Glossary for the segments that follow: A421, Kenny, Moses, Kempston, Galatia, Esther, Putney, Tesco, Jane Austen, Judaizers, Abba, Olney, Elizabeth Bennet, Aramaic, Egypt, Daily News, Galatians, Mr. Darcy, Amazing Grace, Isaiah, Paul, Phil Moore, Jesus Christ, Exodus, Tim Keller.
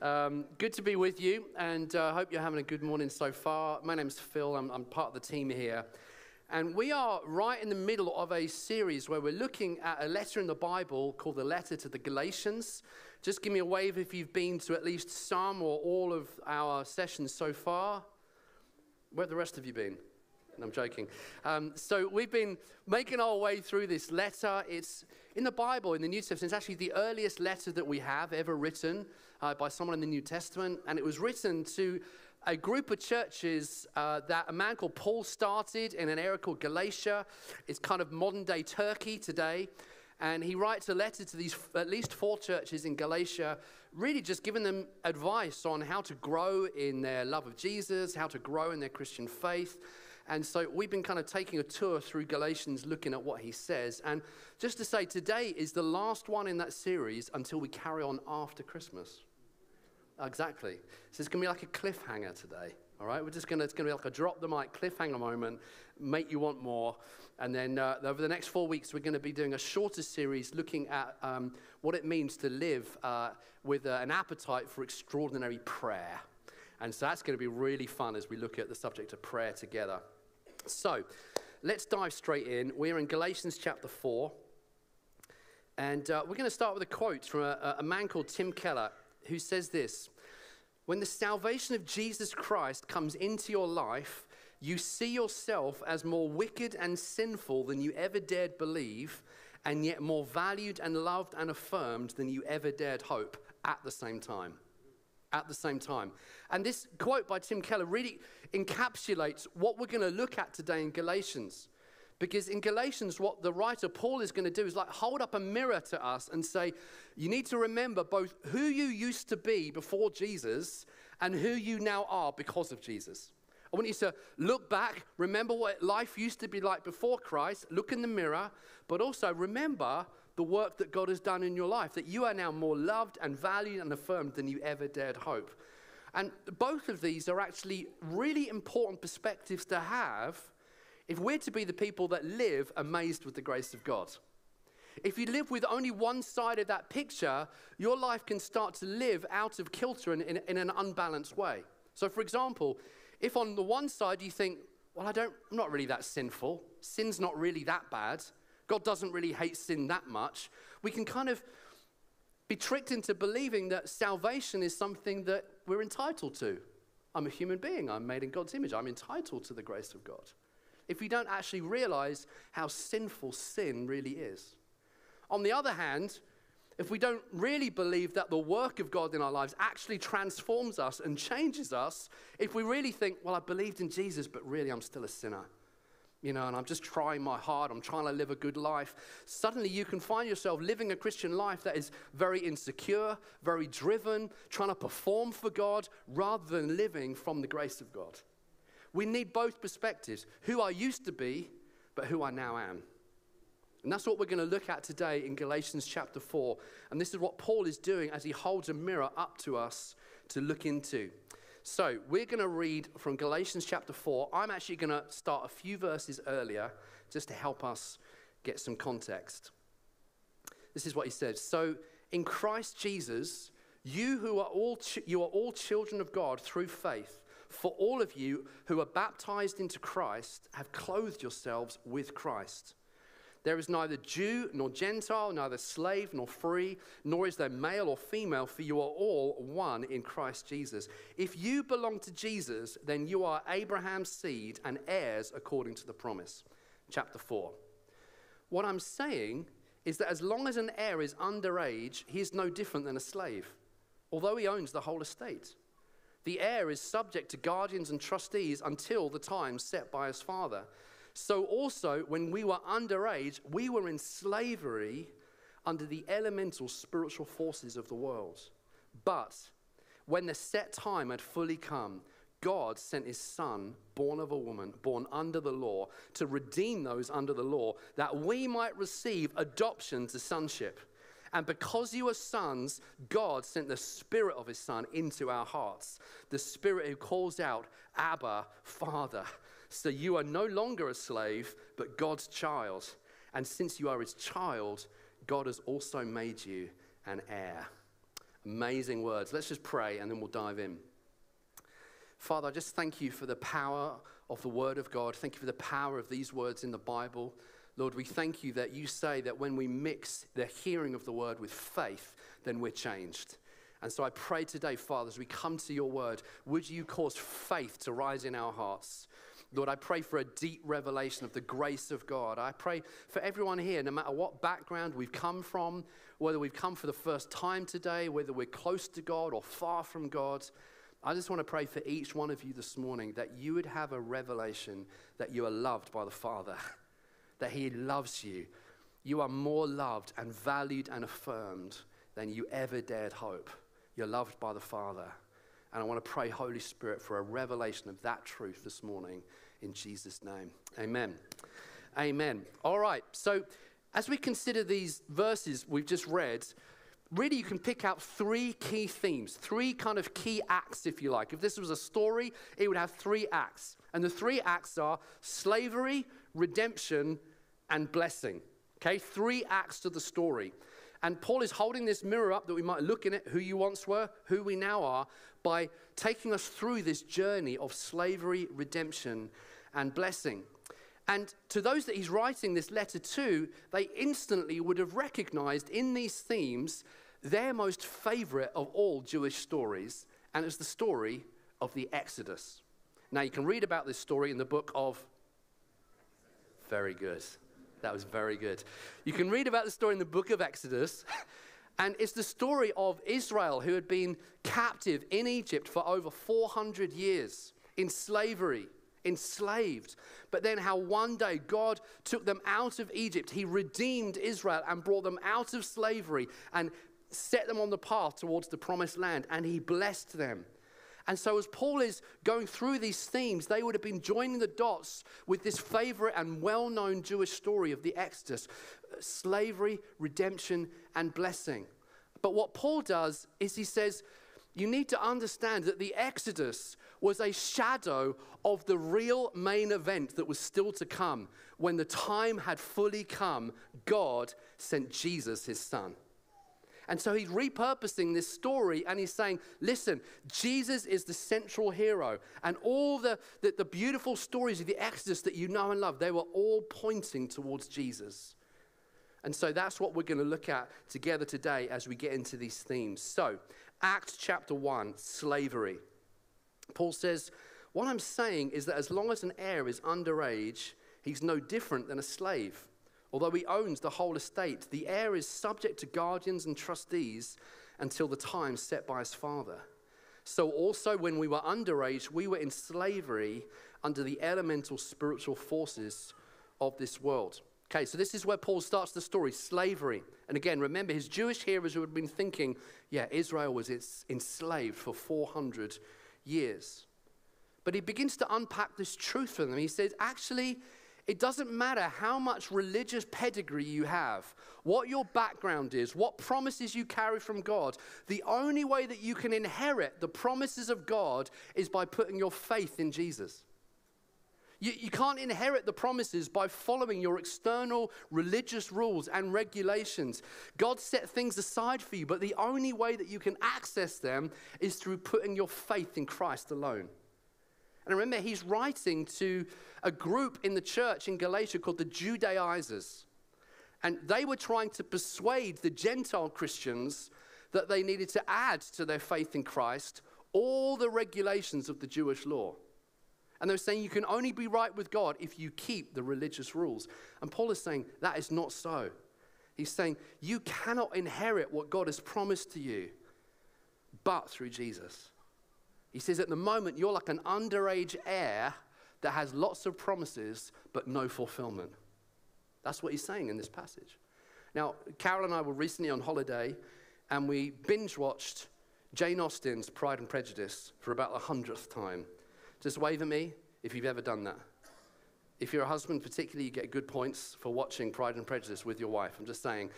Good to be with you, and I hope you're having a good morning so far. My name's Phil, I'm part of the team here, and we are right in the middle of a series where we're looking at a letter in the Bible called the letter to the Galatians. Just give me a wave if you've been to at least some or all of our sessions so far. Where have the rest of you been? I'm joking. So we've been making our way through this letter. It's in the Bible, in the New Testament. It's actually the earliest letter that we have ever written by someone in the New Testament. And it was written to a group of churches that a man called Paul started in an area called Galatia. It's kind of modern-day Turkey today. And he writes a letter to these at least four churches in Galatia, really just giving them advice on how to grow in their love of Jesus, how to grow in their Christian faith. And so we've been kind of taking a tour through Galatians, looking at what he says. And just to say, today is the last one in that series until we carry on after Christmas. Exactly. So it's going to be like a cliffhanger today, all right? It's going to be like a drop-the-mic cliffhanger moment, make you want more. And then over the next 4 weeks, we're going to be doing a shorter series looking at what it means to live with an appetite for extraordinary prayer. And so that's going to be really fun as we look at the subject of prayer together. So, let's dive straight in. We're in Galatians chapter 4, and we're going to start with a quote from a man called Tim Keller, who says this: "When the salvation of Jesus Christ comes into your life, you see yourself as more wicked and sinful than you ever dared believe, and yet more valued and loved and affirmed than you ever dared hope at the same time." At the same time. And this quote by Tim Keller really encapsulates what we're going to look at today in Galatians. Because in Galatians, what the writer Paul is going to do is like hold up a mirror to us and say, you need to remember both who you used to be before Jesus and who you now are because of Jesus. I want you to look back, remember what life used to be like before Christ, look in the mirror, but also remember the work that God has done in your life, that you are now more loved and valued and affirmed than you ever dared hope. And both of these are actually really important perspectives to have if we're to be the people that live amazed with the grace of God. If you live with only one side of that picture, your life can start to live out of kilter and in an unbalanced way. So, for example, if on the one side you think, well, I'm not really that sinful, sin's not really that bad, God doesn't really hate sin that much, we can kind of be tricked into believing that salvation is something that we're entitled to. I'm a human being. I'm made in God's image. I'm entitled to the grace of God. If we don't actually realize how sinful sin really is. On the other hand, if we don't really believe that the work of God in our lives actually transforms us and changes us, if we really think, well, I believed in Jesus, but really I'm still a sinner. You know, and I'm just trying my hard, I'm trying to live a good life. Suddenly you can find yourself living a Christian life that is very insecure, very driven, trying to perform for God rather than living from the grace of God. We need both perspectives, who I used to be, but who I now am. And that's what we're going to look at today in Galatians chapter 4. And this is what Paul is doing as he holds a mirror up to us to look into. So, we're going to read from Galatians chapter 4. I'm actually going to start a few verses earlier just to help us get some context. This is what he says. "So, in Christ Jesus, you who are all children of God through faith, for all of you who are baptized into Christ have clothed yourselves with Christ. There is neither Jew nor Gentile, neither slave nor free, nor is there male or female, for you are all one in Christ Jesus. If you belong to Jesus, then you are Abraham's seed and heirs according to the promise." Chapter 4. What I'm saying is that as long as an heir is underage, he is no different than a slave, although he owns the whole estate. The heir is subject to guardians and trustees until the time set by his father. So also, when we were underage, we were in slavery under the elemental spiritual forces of the world. But when the set time had fully come, God sent his son, born of a woman, born under the law, to redeem those under the law, that we might receive adoption to sonship. And because you are sons, God sent the Spirit of his Son into our hearts, the Spirit who calls out, "Abba, Father." So you are no longer a slave, but God's child. And since you are his child, God has also made you an heir. Amazing words. Let's just pray and then we'll dive in. Father, I just thank you for the power of the Word of God. Thank you for the power of these words in the Bible. Lord, we thank you that you say that when we mix the hearing of the Word with faith, then we're changed. And so I pray today, Father, as we come to your Word, would you cause faith to rise in our hearts? Lord, I pray for a deep revelation of the grace of God. I pray for everyone here, no matter what background we've come from, whether we've come for the first time today, whether we're close to God or far from God. I just want to pray for each one of you this morning that you would have a revelation that you are loved by the Father, that he loves you. You are more loved and valued and affirmed than you ever dared hope. You're loved by the Father. And I want to pray, Holy Spirit, for a revelation of that truth this morning in Jesus' name. Amen. Amen. All right. So as we consider these verses we've just read, really you can pick out three key themes, three kind of key acts, if you like. If this was a story, it would have three acts. And the three acts are slavery, redemption, and blessing. Okay, three acts to the story. And Paul is holding this mirror up that we might look in it, who you once were, who we now are, by taking us through this journey of slavery, redemption, and blessing. And to those that he's writing this letter to, they instantly would have recognized in these themes their most favorite of all Jewish stories, and it's the story of the Exodus. Now, you can read about this story in the book of... Very good. That was very good. You can read about the story in the book of Exodus, and it's the story of Israel who had been captive in Egypt for over 400 years in slavery, enslaved. But then how one day God took them out of Egypt. He redeemed Israel and brought them out of slavery and set them on the path towards the promised land, and he blessed them. And so as Paul is going through these themes, they would have been joining the dots with this favorite and well-known Jewish story of the Exodus, slavery, redemption, and blessing. But what Paul does is he says, you need to understand that the Exodus was a shadow of the real main event that was still to come. When the time had fully come, God sent Jesus, his son. And so he's repurposing this story, and he's saying, listen, Jesus is the central hero. And all the beautiful stories of the Exodus that you know and love, they were all pointing towards Jesus. And so that's what we're going to look at together today as we get into these themes. So, Acts chapter 1, slavery. Paul says, what I'm saying is that as long as an heir is underage, he's no different than a slave. Although he owns the whole estate, the heir is subject to guardians and trustees until the time set by his father. So also when we were underage, we were in slavery under the elemental spiritual forces of this world. Okay, so this is where Paul starts the story, slavery. And again, remember his Jewish hearers who had been thinking, yeah, Israel was enslaved for 400 years. But he begins to unpack this truth for them. He says, actually, it doesn't matter how much religious pedigree you have, what your background is, what promises you carry from God. The only way that you can inherit the promises of God is by putting your faith in Jesus. You can't inherit the promises by following your external religious rules and regulations. God set things aside for you, but the only way that you can access them is through putting your faith in Christ alone. And remember, he's writing to a group in the church in Galatia called the Judaizers. And they were trying to persuade the Gentile Christians that they needed to add to their faith in Christ all the regulations of the Jewish law. And they were saying you can only be right with God if you keep the religious rules. And Paul is saying that is not so. He's saying you cannot inherit what God has promised to you but through Jesus. He says, at the moment, you're like an underage heir that has lots of promises, but no fulfillment. That's what he's saying in this passage. Now, Carol and I were recently on holiday, and we binge-watched Jane Austen's Pride and Prejudice for about the 100th time. Just wave at me if you've ever done that. If you're a husband particularly, you get good points for watching Pride and Prejudice with your wife. I'm just saying,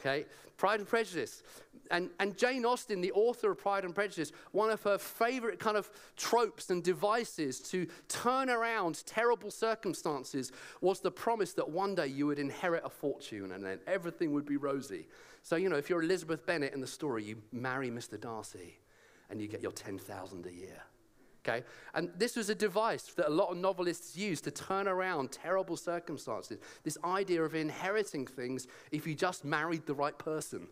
okay? Pride and Prejudice. And Jane Austen, the author of Pride and Prejudice, one of her favorite kind of tropes and devices to turn around terrible circumstances was the promise that one day you would inherit a fortune and then everything would be rosy. So, you know, if you're Elizabeth Bennet in the story, you marry Mr. Darcy and you get your $10,000 a year. Okay? And this was a device that a lot of novelists use to turn around terrible circumstances, this idea of inheriting things if you just married the right person.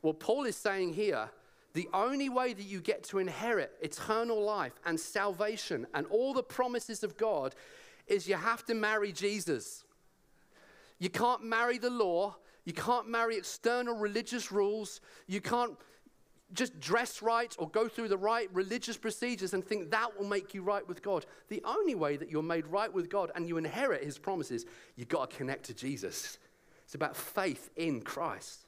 Well, Paul is saying here, the only way that you get to inherit eternal life and salvation and all the promises of God is you have to marry Jesus. You can't marry the law. You can't marry external religious rules. You can't just dress right or go through the right religious procedures and think that will make you right with God. The only way that you're made right with God and you inherit his promises, you've got to connect to Jesus. It's about faith in Christ.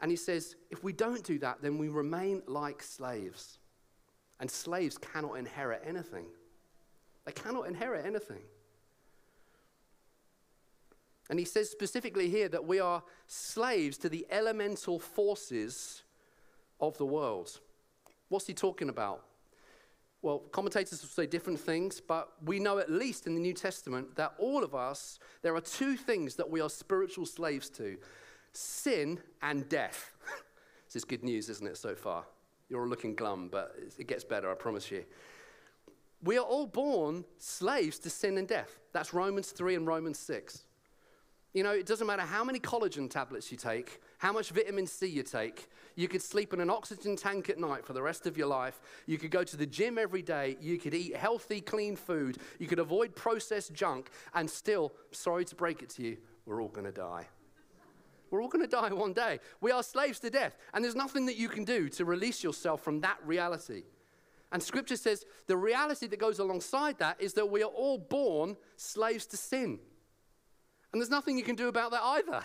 And he says, if we don't do that, then we remain like slaves. And slaves cannot inherit anything. They cannot inherit anything. And he says specifically here that we are slaves to the elemental forces of the world. What's he talking about? Well, commentators will say different things, but we know at least in the New Testament that all of us, there are two things that we are spiritual slaves to: sin and death. This is good news, isn't it, so far? You're all looking glum, but it gets better, I promise you. We are all born slaves to sin and death. That's Romans 3 and Romans 6. You know, it doesn't matter how many collagen tablets you take, how much vitamin C you take, you could sleep in an oxygen tank at night for the rest of your life, you could go to the gym every day, you could eat healthy, clean food, you could avoid processed junk, and still, sorry to break it to you, we're all going to die. We're all going to die one day. We are slaves to death, and there's nothing that you can do to release yourself from that reality. And Scripture says the reality that goes alongside that is that we are all born slaves to sin. And there's nothing you can do about that either.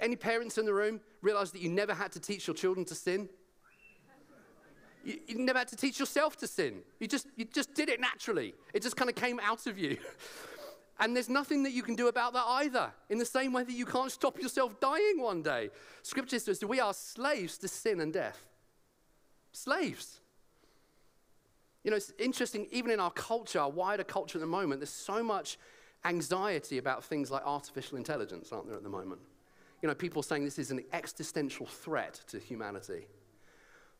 Any parents in the room realize that you never had to teach your children to sin? You never had to teach yourself to sin. You just did it naturally. It just kind of came out of you. And there's nothing that you can do about that either, in the same way that you can't stop yourself dying one day. Scripture says we are slaves to sin and death. Slaves. You know, it's interesting, even in our culture, our wider culture at the moment, there's so much anxiety about things like artificial intelligence, aren't there, at the moment? You know, people saying this is an existential threat to humanity.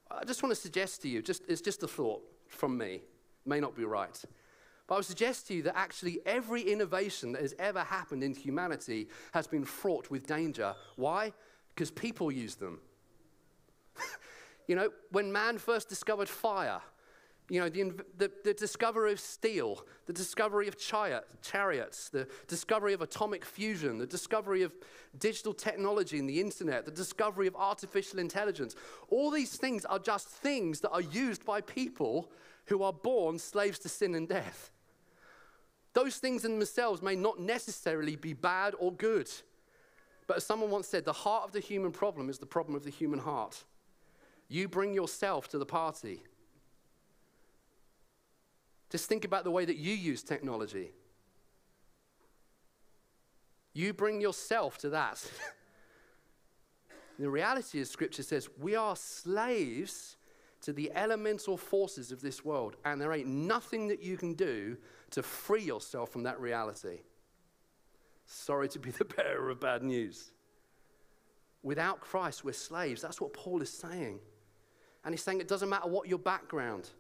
I just want to suggest to you, it's just a thought from me, may not be right, but I would suggest to you that actually every innovation that has ever happened in humanity has been fraught with danger. Why? Because people use them. You know, when man first discovered fire, you know, the discovery of steel, the discovery of chariots, the discovery of atomic fusion, the discovery of digital technology and the internet, the discovery of artificial intelligence. All these things are just things that are used by people who are born slaves to sin and death. Those things in themselves may not necessarily be bad or good. But as someone once said, the heart of the human problem is the problem of the human heart. You bring yourself to the party. Just think about the way that you use technology. You bring yourself to that. The reality is, Scripture says, we are slaves to the elemental forces of this world, and there ain't nothing that you can do to free yourself from that reality. Sorry to be the bearer of bad news. Without Christ, we're slaves. That's what Paul is saying. And he's saying it doesn't matter what your background is.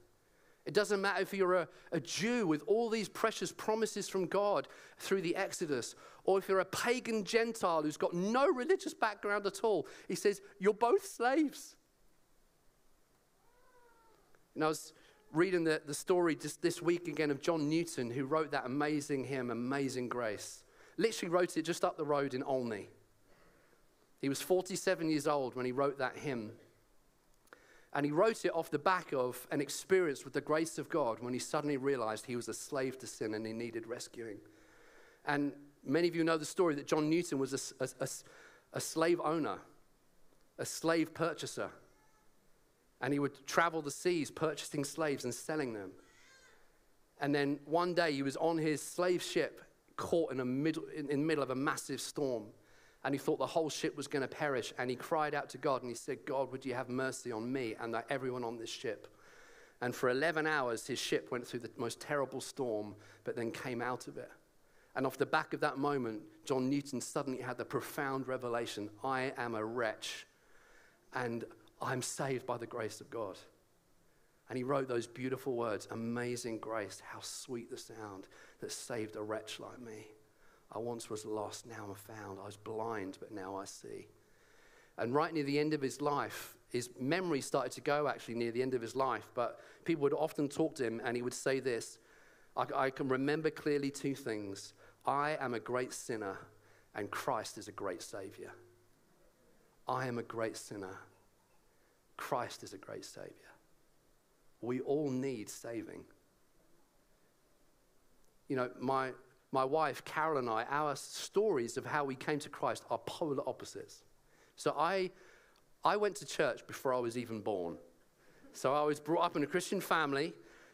It doesn't matter if you're a Jew with all these precious promises from God through the Exodus, or if you're a pagan Gentile who's got no religious background at all. He says, you're both slaves. And I was reading the story just this week again of John Newton, who wrote that amazing hymn, Amazing Grace. Literally wrote it just up the road in Olney. He was 47 years old when he wrote that hymn. And he wrote it off the back of an experience with the grace of God when he suddenly realized he was a slave to sin and he needed rescuing. And many of you know the story that John Newton was a slave owner, a slave purchaser. And he would travel the seas purchasing slaves and selling them. And then one day he was on his slave ship, caught in the middle of a massive storm. And he thought the whole ship was going to perish. And he cried out to God and he said, God, would you have mercy on me and everyone on this ship? And for 11 hours, his ship went through the most terrible storm, but then came out of it. And off the back of that moment, John Newton suddenly had the profound revelation, I am a wretch, and I'm saved by the grace of God. And he wrote those beautiful words, Amazing Grace, how sweet the sound that saved a wretch like me. I once was lost, now I'm found. I was blind, but now I see. And right near the end of his life, his memory started to go actually near the end of his life, but people would often talk to him and he would say this, I can remember clearly two things. I am a great sinner and Christ is a great savior. I am a great sinner. Christ is a great savior. We all need saving. You know, my wife, Carol, and I, our stories of how we came to Christ are polar opposites. So I went to church before I was even born. So I was brought up in a Christian family.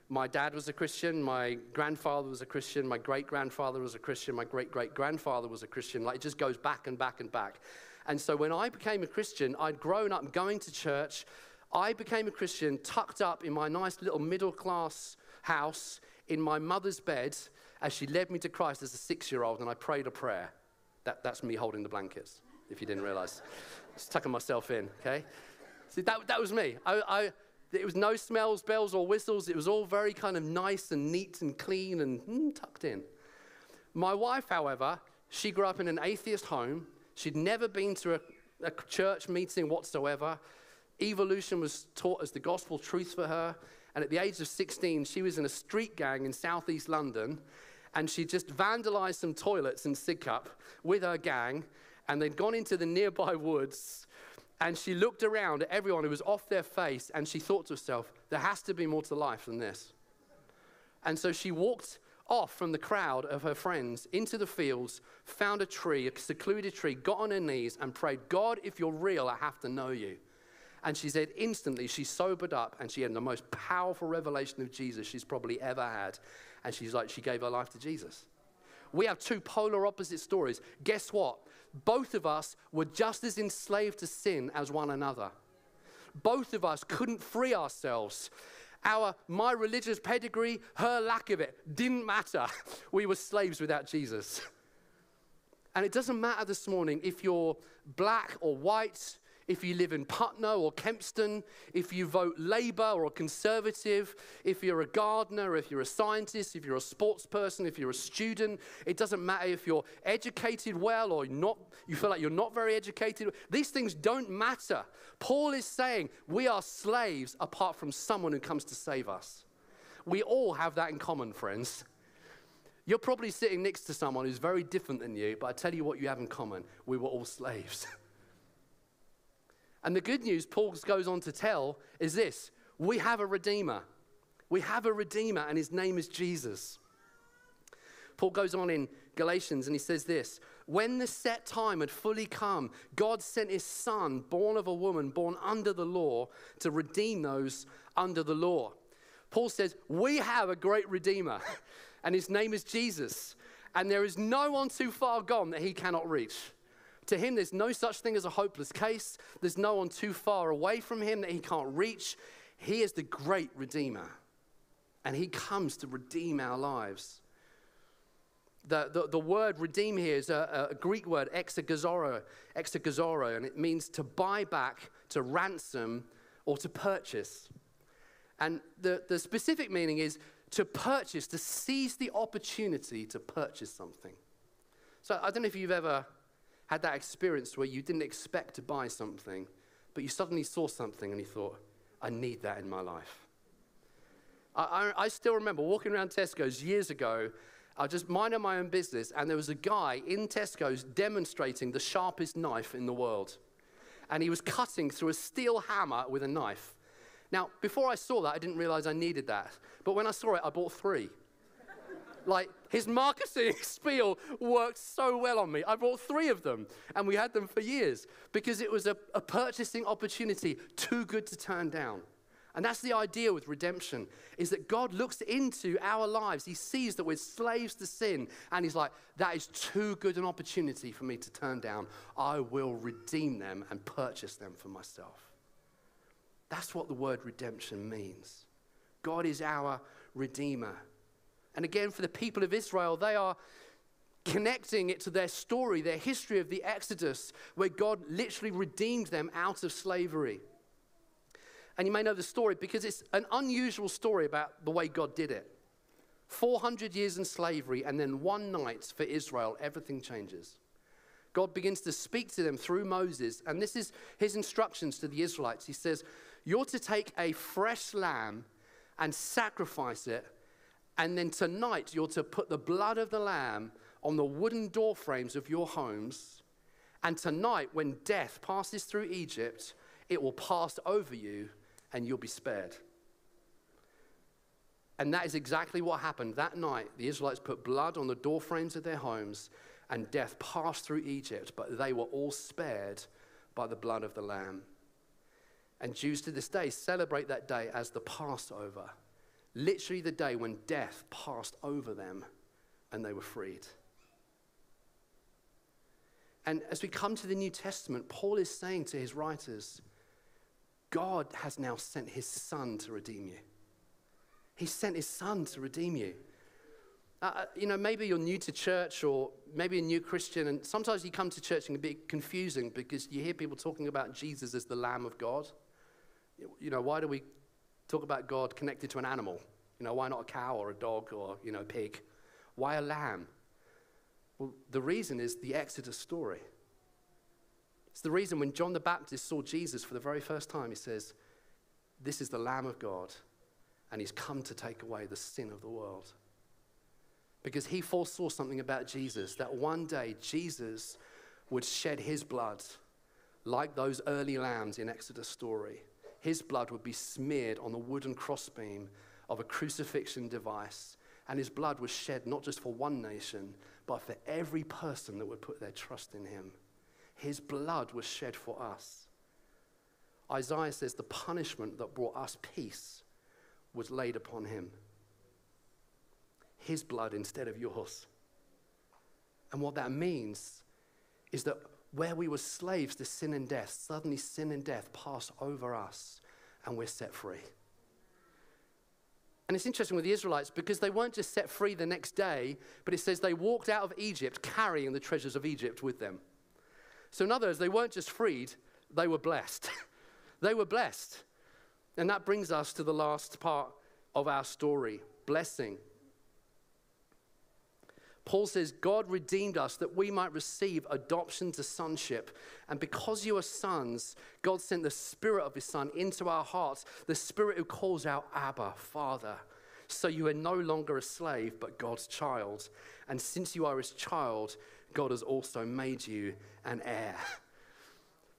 My dad was a Christian. My grandfather was a Christian. My great-grandfather was a Christian. My great-great-grandfather was a Christian. Like, it just goes back and back and back. And so when I became a Christian, I'd grown up going to church. I became a Christian tucked up in my nice little middle-class house in my mother's bed as she led me to Christ as a 6-year-old, and I prayed a prayer. That's me holding the blankets, if you didn't realize. Just tucking myself in, okay? See, that was me. It was no smells, bells, or whistles. It was all very kind of nice and neat and clean and tucked in. My wife, however, she grew up in an atheist home. She'd never been to a church meeting whatsoever. Evolution was taught as the gospel truth for her. And at the age of 16, she was in a street gang in southeast London. And she just vandalized some toilets in Sidcup with her gang. And they'd gone into the nearby woods, and she looked around at everyone who was off their face, and she thought to herself, there has to be more to life than this. And so she walked off from the crowd of her friends into the fields, found a tree, a secluded tree, got on her knees and prayed, God, if you're real, I have to know you. And she said instantly she sobered up, and she had the most powerful revelation of Jesus she's probably ever had. And she's like, she gave her life to Jesus. We have two polar opposite stories. Guess what? Both of us were just as enslaved to sin as one another. Both of us couldn't free ourselves. My religious pedigree, her lack of it, didn't matter. We were slaves without Jesus. And it doesn't matter this morning if you're black or white, if you live in Putney or Kempston, if you vote Labour or Conservative, if you're a gardener, if you're a scientist, if you're a sports person, if you're a student, it doesn't matter if you're educated well or not, you feel like you're not very educated. These things don't matter. Paul is saying we are slaves apart from someone who comes to save us. We all have that in common, friends. You're probably sitting next to someone who's very different than you, but I tell you what you have in common. We were all slaves. And the good news Paul goes on to tell is this. We have a Redeemer. We have a Redeemer, and his name is Jesus. Paul goes on in Galatians, and he says this. When the set time had fully come, God sent his Son, born of a woman, born under the law, to redeem those under the law. Paul says, we have a great Redeemer, and his name is Jesus. And there is no one too far gone that he cannot reach. To him, there's no such thing as a hopeless case. There's no one too far away from him that he can't reach. He is the great Redeemer, and he comes to redeem our lives. The word redeem here is a Greek word, exagazoro, and it means to buy back, to ransom, or to purchase. And the specific meaning is to purchase, to seize the opportunity to purchase something. So I don't know if you've ever had that experience where you didn't expect to buy something, but you suddenly saw something and you thought, I need that in my life. I still remember walking around Tesco's years ago, I just minded my own business, and there was a guy in Tesco's demonstrating the sharpest knife in the world. And he was cutting through a steel hammer with a knife. Now, before I saw that, I didn't realize I needed that. But when I saw it, I bought 3. Like, his marketing spiel worked so well on me. I bought 3 of them, and we had them for years because it was a purchasing opportunity too good to turn down. And that's the idea with redemption, is that God looks into our lives. He sees that we're slaves to sin, and he's like, that is too good an opportunity for me to turn down. I will redeem them and purchase them for myself. That's what the word redemption means. God is our Redeemer. And again, for the people of Israel, they are connecting it to their story, their history of the Exodus, where God literally redeemed them out of slavery. And you may know the story because it's an unusual story about the way God did it. 400 years in slavery, and then one night for Israel, everything changes. God begins to speak to them through Moses, and this is his instructions to the Israelites. He says, you're to take a fresh lamb and sacrifice it, and then tonight you're to put the blood of the lamb on the wooden door frames of your homes, and tonight when death passes through Egypt, it will pass over you and you'll be spared. And that is exactly what happened. That night, the Israelites put blood on the door frames of their homes, and death passed through Egypt, but they were all spared by the blood of the lamb. And Jews to this day celebrate that day as the Passover, literally the day when death passed over them and they were freed. And as we come to the New Testament, Paul is saying to his writers, God has now sent his son to redeem you. He sent his son to redeem you. Maybe you're new to church, or maybe a new Christian, and sometimes you come to church and it can be confusing because you hear people talking about Jesus as the Lamb of God. You know, why do we talk about God connected to an animal? You know, why not a cow or a dog or, you know, a pig? Why a lamb? Well, the reason is the Exodus story. It's the reason when John the Baptist saw Jesus for the very first time, he says, this is the Lamb of God, and he's come to take away the sin of the world. Because he foresaw something about Jesus, that one day Jesus would shed his blood like those early lambs in Exodus story. His blood would be smeared on the wooden crossbeam of a crucifixion device, and his blood was shed not just for one nation, but for every person that would put their trust in him. His blood was shed for us. Isaiah says the punishment that brought us peace was laid upon him. His blood instead of yours. And what that means is that where we were slaves to sin and death, suddenly sin and death pass over us and we're set free. And it's interesting with the Israelites because they weren't just set free the next day, but it says they walked out of Egypt carrying the treasures of Egypt with them. So in other words, they weren't just freed, they were blessed. They were blessed. And that brings us to the last part of our story, blessing. Paul says, God redeemed us that we might receive adoption to sonship. And because you are sons, God sent the Spirit of his Son into our hearts, the Spirit who calls out, Abba, Father. So you are no longer a slave, but God's child. And since you are his child, God has also made you an heir.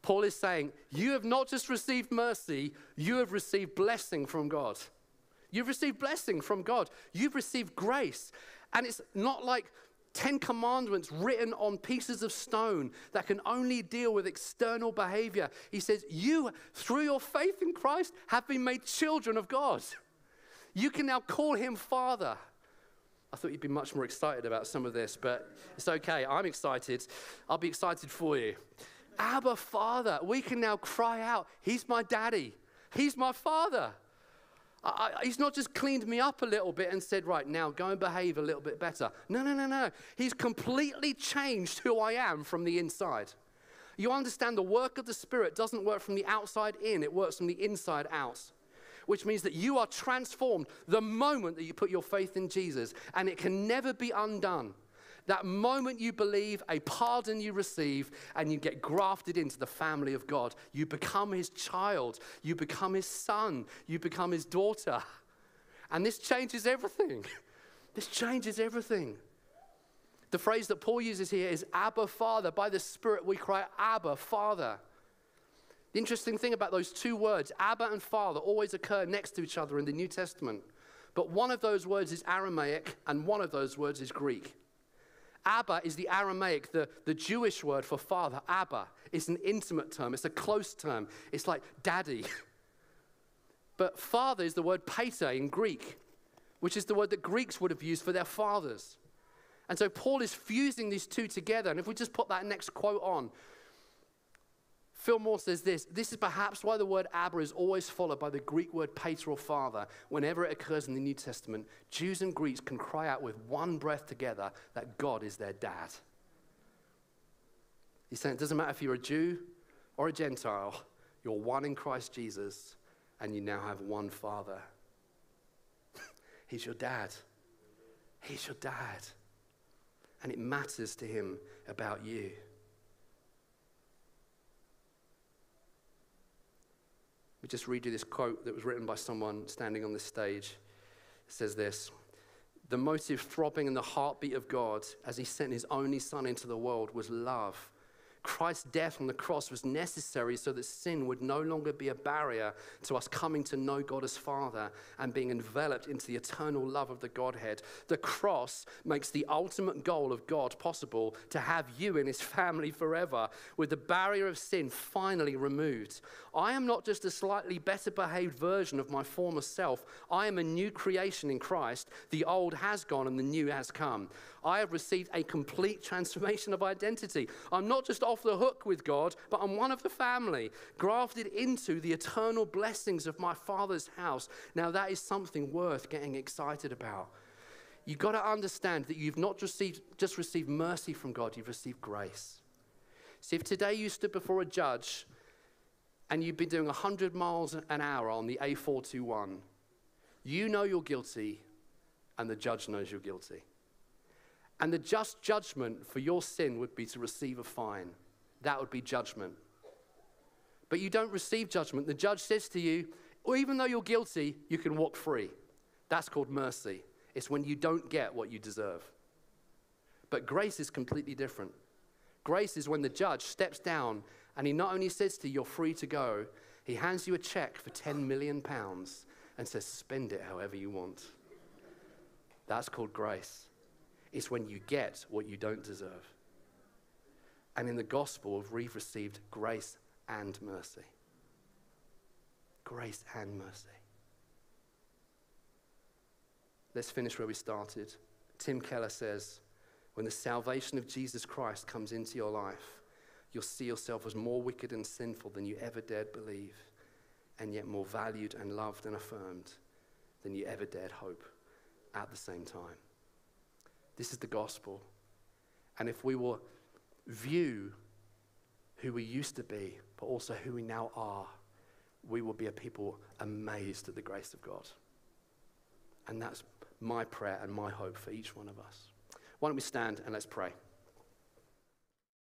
Paul is saying, you have not just received mercy, you have received blessing from God. You've received blessing from God. You've received grace. And it's not like 10 commandments written on pieces of stone that can only deal with external behavior. He says, you, through your faith in Christ, have been made children of God. You can now call him Father. I thought you'd be much more excited about some of this, but it's okay. I'm excited. I'll be excited for you. Abba, Father. We can now cry out, he's my daddy. He's my father. He's not just cleaned me up a little bit and said, right, now go and behave a little bit better. No. He's completely changed who I am from the inside. You understand the work of the Spirit doesn't work from the outside in, it works from the inside out, which means that you are transformed the moment that you put your faith in Jesus, and it can never be undone. That moment you believe, a pardon you receive, and you get grafted into the family of God. You become his child. You become his son. You become his daughter. And this changes everything. This changes everything. The phrase that Paul uses here is Abba, Father. By the Spirit we cry, Abba, Father. The interesting thing about those two words, Abba and Father, always occur next to each other in the New Testament. But one of those words is Aramaic, and one of those words is Greek. Abba is the Aramaic, the Jewish word for father. Abba is an intimate term. It's a close term. It's like daddy. But father is the word pater in Greek, which is the word that Greeks would have used for their fathers. And so Paul is fusing these two together. And if we just put that next quote on, Phil Moore says this: "This is perhaps why the word Abba is always followed by the Greek word pater or father whenever it occurs in the New Testament. Jews and Greeks can cry out with one breath together that God is their dad." He's saying it doesn't matter if you're a Jew or a Gentile, you're one in Christ Jesus, and you now have one father. He's your dad. He's your dad. And it matters to him about you. We just read you this quote that was written by someone standing on this stage. It says this: "The motive throbbing in the heartbeat of God as he sent his only son into the world was love. Christ's death on the cross was necessary so that sin would no longer be a barrier to us coming to know God as Father and being enveloped into the eternal love of the Godhead. The cross makes the ultimate goal of God possible, to have you in his family forever, with the barrier of sin finally removed. I am not just a slightly better behaved version of my former self. I am a new creation in Christ. The old has gone and the new has come. I have received a complete transformation of identity. I'm not just off the hook with God, but I'm one of the family, grafted into the eternal blessings of my Father's house. Now that is something worth getting excited about." You've got to understand that you've not just received mercy from God, you've received grace. See, if today you stood before a judge and you've been doing 100 miles an hour on the A421, you know you're guilty and the judge knows you're guilty. And the just judgment for your sin would be to receive a fine. That would be judgment. But you don't receive judgment. The judge says to you, "Well, even though you're guilty, you can walk free." That's called mercy. It's when you don't get what you deserve. But grace is completely different. Grace is when the judge steps down and he not only says to you, "You're free to go," he hands you a check for £10 million and says, "Spend it however you want." That's called grace. It's when you get what you don't deserve. And in the gospel, we've received grace and mercy. Grace and mercy. Let's finish where we started. Tim Keller says, "When the salvation of Jesus Christ comes into your life, you'll see yourself as more wicked and sinful than you ever dared believe, and yet more valued and loved and affirmed than you ever dared hope at the same time." This is the gospel. And if we will view who we used to be, but also who we now are, we will be a people amazed at the grace of God. And that's my prayer and my hope for each one of us. Why don't we stand and let's pray.